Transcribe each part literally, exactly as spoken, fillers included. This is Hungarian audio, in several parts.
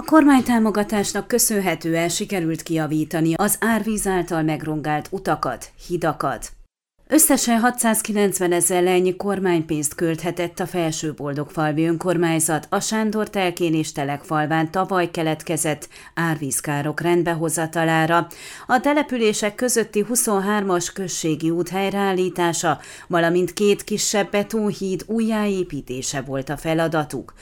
A kormánytámogatásnak köszönhetően sikerült kijavítani az árvíz által megrongált utakat, hidakat. Összesen hatszázkilencven ezernyi kormánypénzt költhetett a Felső Boldogfalvi Önkormányzat a Sándor Telkén és Telekfalván tavaly keletkezett árvízkárok rendbehozatalára, a települések közötti huszonhármas községi út helyreállítása, valamint két kisebb betonhíd újjáépítése volt a feladatuk.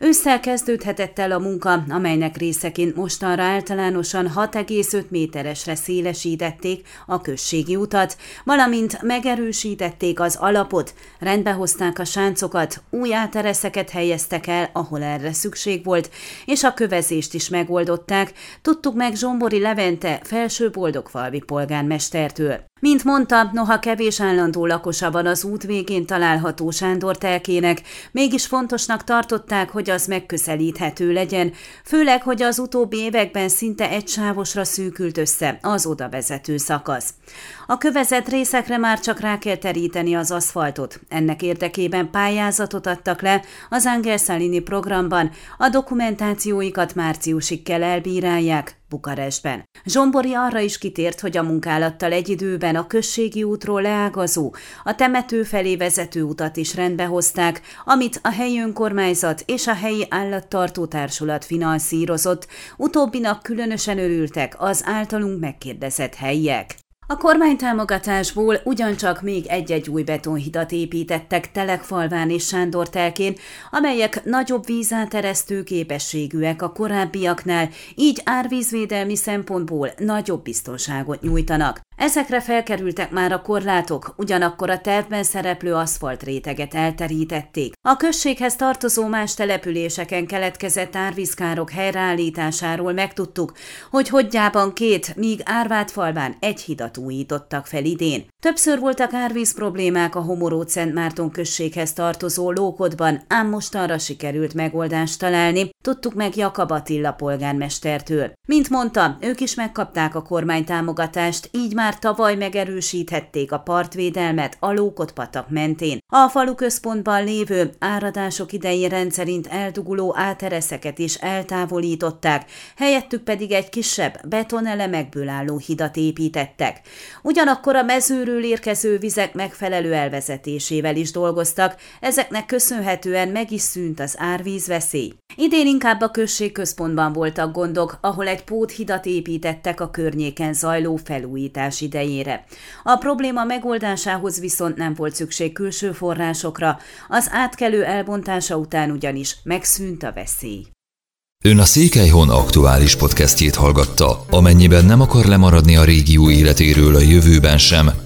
Ősszel kezdődhetett el a munka, amelynek részeként mostanra általánosan hat egész öt méteresre szélesítették a községi utat, valamint megerősítették az alapot, rendbehozták a sáncokat, új átereszeket helyeztek el, ahol erre szükség volt, és a kövezést is megoldották, tudtuk meg Zsombori Levente Felső Boldogfalvi polgármestertől. Mint mondta, noha kevés állandó lakosa van az út végén található Sándor Telkének, mégis fontosnak tartották, hogy az megközelíthető legyen, főleg, hogy az utóbbi években szinte egy sávosra szűkült össze az oda vezető szakasz. A kövezett részekre már csak rá kell teríteni az aszfaltot. Ennek érdekében pályázatot adtak le az Angerszalini programban, a dokumentációikat márciusig kell elbírálják Bukarestben. Zsombori arra is kitért, hogy a munkálattal egy időben a községi útról leágazó, a temető felé vezető utat is rendbehozták, amit a helyi önkormányzat és a helyi állattartó társulat finanszírozott, utóbbinak különösen örültek az általunk megkérdezett helyiek. A kormánytámogatásból ugyancsak még egy-egy új betonhidat építettek Telekfalván és Sándor Telkén, amelyek nagyobb vízáteresztő képességűek a korábbiaknál, így árvízvédelmi szempontból nagyobb biztonságot nyújtanak. Ezekre felkerültek már a korlátok, ugyanakkor a tervben szereplő aszfaltréteget elterítették. A községhez tartozó más településeken keletkezett árvízkárok helyreállításáról megtudtuk, hogy Hodgyában két, míg Árvátfalván egy hidat újítottak fel idén. Többször voltak árvíz problémák a Homoród Szentmárton községhez tartozó Lókodban, ám mostanra sikerült megoldást találni, tudtuk meg Jakab Attila polgármestertől. Mint mondta, ők is megkapták a kormánytámogatást, így már Már tavaly megerősíthették a partvédelmet a Lókod-patak mentén. A falu központban lévő áradások idején rendszerint elduguló átereszeket is eltávolították, helyettük pedig egy kisebb betonelemekből álló hidat építettek. Ugyanakkor a mezőről érkező vizek megfelelő elvezetésével is dolgoztak, ezeknek köszönhetően meg is szűnt az árvízveszély. Idén inkább a község központban voltak gondok, ahol egy póthidat építettek a környéken zajló felújítás idejére. A probléma megoldásához viszont nem volt szükség külső forrásokra, az átkelő elbontása után ugyanis megszűnt a veszély. Ön a Székely Hon aktuális podcastjét hallgatta. Amennyiben nem akar lemaradni a régió életéről a jövőben sem,